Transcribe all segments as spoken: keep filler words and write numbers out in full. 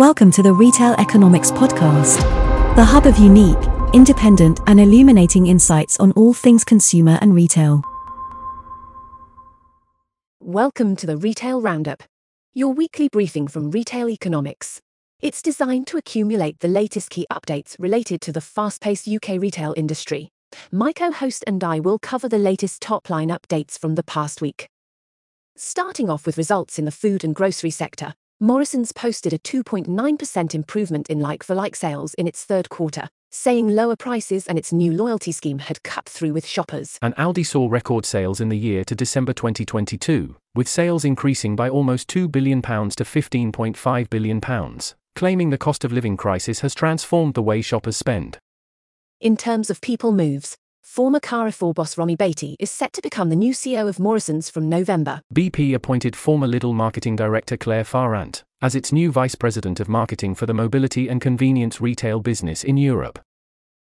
Welcome to the Retail Economics Podcast, the hub of unique, independent and illuminating insights on all things consumer and retail. Welcome to the Retail Roundup, your weekly briefing from Retail Economics. It's designed to accumulate the latest key updates related to the fast-paced U K retail industry. My co-host and I will cover the latest top-line updates from the past week. Starting off with results in the food and grocery sector, Morrison's posted a two point nine percent improvement in like-for-like sales in its third quarter, saying lower prices and its new loyalty scheme had cut through with shoppers. And Aldi saw record sales in the year to December twenty twenty-two, with sales increasing by almost two billion pounds to fifteen point five billion pounds, claiming the cost of living crisis has transformed the way shoppers spend. In terms of people moves, former Carrefour boss Romy Beatty is set to become the new C E O of Morrison's from November. B P appointed former Lidl marketing director Claire Farrant as its new vice president of marketing for the mobility and convenience retail business in Europe.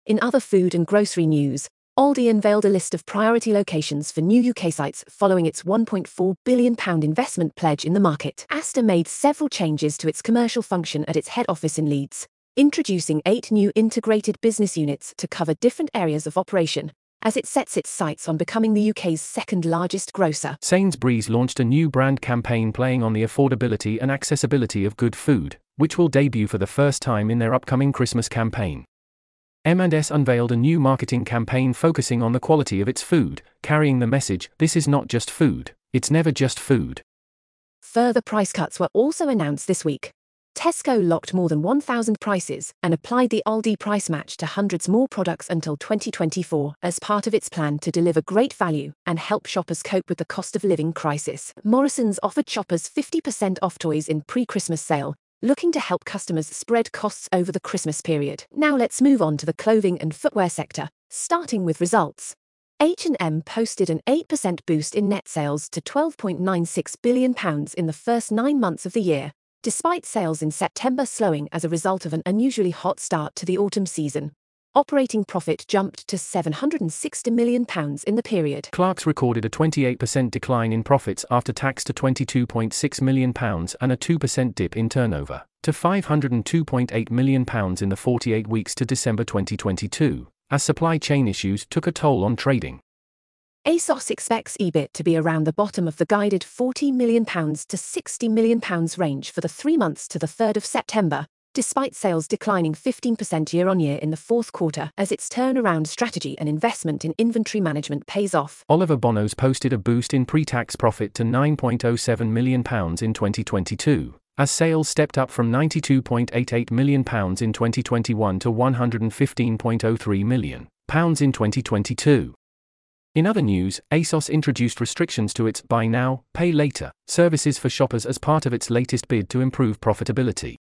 In other food and grocery news, Aldi unveiled a list of priority locations for new U K sites following its one point four billion pounds investment pledge in the market. Asda made several changes to its commercial function at its head office in Leeds, introducing eight new integrated business units to cover different areas of operation, as it sets its sights on becoming the U K's second largest grocer. Sainsbury's launched a new brand campaign playing on the affordability and accessibility of good food, which will debut for the first time in their upcoming Christmas campaign. M and S unveiled a new marketing campaign focusing on the quality of its food, carrying the message, "This is not just food, it's never just food." Further price cuts were also announced this week. Tesco locked more than one thousand prices and applied the Aldi price match to hundreds more products until twenty twenty-four as part of its plan to deliver great value and help shoppers cope with the cost of living crisis. Morrison's offered shoppers fifty percent off toys in pre-Christmas sale, looking to help customers spread costs over the Christmas period. Now let's move on to the clothing and footwear sector, starting with results. H and M posted an eight percent boost in net sales to twelve point nine six billion pounds in the first nine months of the year, despite sales in September slowing as a result of an unusually hot start to the autumn season. Operating profit jumped to seven hundred sixty million pounds in the period. Clarks recorded a twenty-eight percent decline in profits after tax to twenty-two point six million pounds and a two percent dip in turnover, to five hundred two point eight million pounds in the forty-eight weeks to December twenty twenty-two, as supply chain issues took a toll on trading. ASOS expects EBIT to be around the bottom of the guided forty million pounds to sixty million pounds range for the three months to the third of September, despite sales declining fifteen percent year-on-year in the fourth quarter as its turnaround strategy and investment in inventory management pays off. Oliver Bonas posted a boost in pre-tax profit to nine point oh seven million pounds in twenty twenty-two, as sales stepped up from ninety-two point eight eight million pounds in twenty twenty-one to one hundred fifteen point oh three million pounds in twenty twenty-two. In other news, ASOS introduced restrictions to its buy now, pay later services for shoppers as part of its latest bid to improve profitability.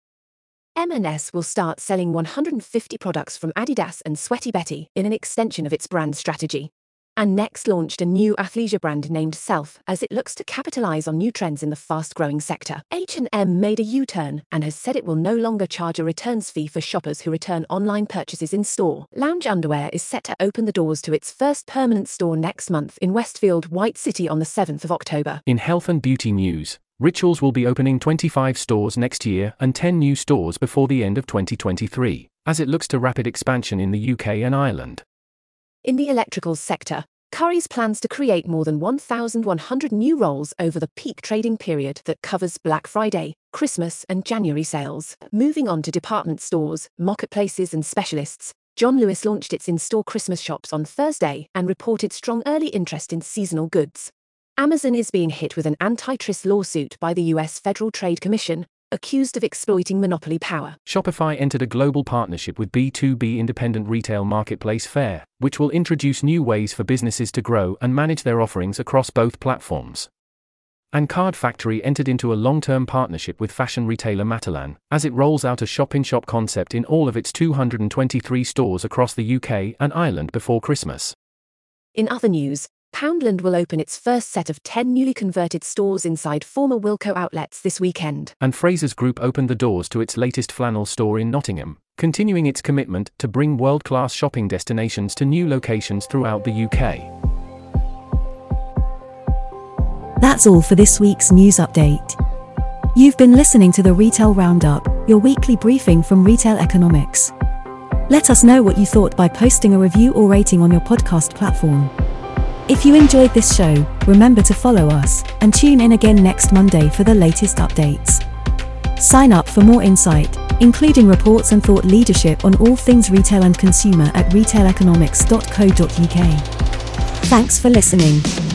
M and S will start selling one hundred fifty products from Adidas and Sweaty Betty in an extension of its brand strategy, and next launched a new athleisure brand named Self as it looks to capitalise on new trends in the fast-growing sector. H and M made a U-turn and has said it will no longer charge a returns fee for shoppers who return online purchases in store. Lounge Underwear is set to open the doors to its first permanent store next month in Westfield White City on the seventh of October. In health and beauty news, Rituals will be opening twenty-five stores next year and ten new stores before the end of twenty twenty-three, as it looks to rapid expansion in the U K and Ireland. In the electricals sector, Curry's plans to create more than one thousand one hundred new roles over the peak trading period that covers Black Friday, Christmas and January sales. Moving on to department stores, marketplaces and specialists, John Lewis launched its in-store Christmas shops on Thursday and reported strong early interest in seasonal goods. Amazon is being hit with an antitrust lawsuit by the U S Federal Trade Commission, accused of exploiting monopoly power. Shopify entered a global partnership with B two B independent retail marketplace Faire, which will introduce new ways for businesses to grow and manage their offerings across both platforms. And Card Factory entered into a long-term partnership with fashion retailer Matalan, as it rolls out a shop-in-shop concept in all of its two hundred twenty-three stores across the U K and Ireland before Christmas. In other news, Poundland will open its first set of ten newly converted stores inside former Wilko outlets this weekend. And Frasers Group opened the doors to its latest flannel store in Nottingham, continuing its commitment to bring world-class shopping destinations to new locations throughout the U K. That's all for this week's news update. You've been listening to the Retail Roundup, your weekly briefing from Retail Economics. Let us know what you thought by posting a review or rating on your podcast platform. If you enjoyed this show, remember to follow us, and tune in again next Monday for the latest updates. Sign up for more insight, including reports and thought leadership on all things retail and consumer at retail economics dot co dot U K. Thanks for listening.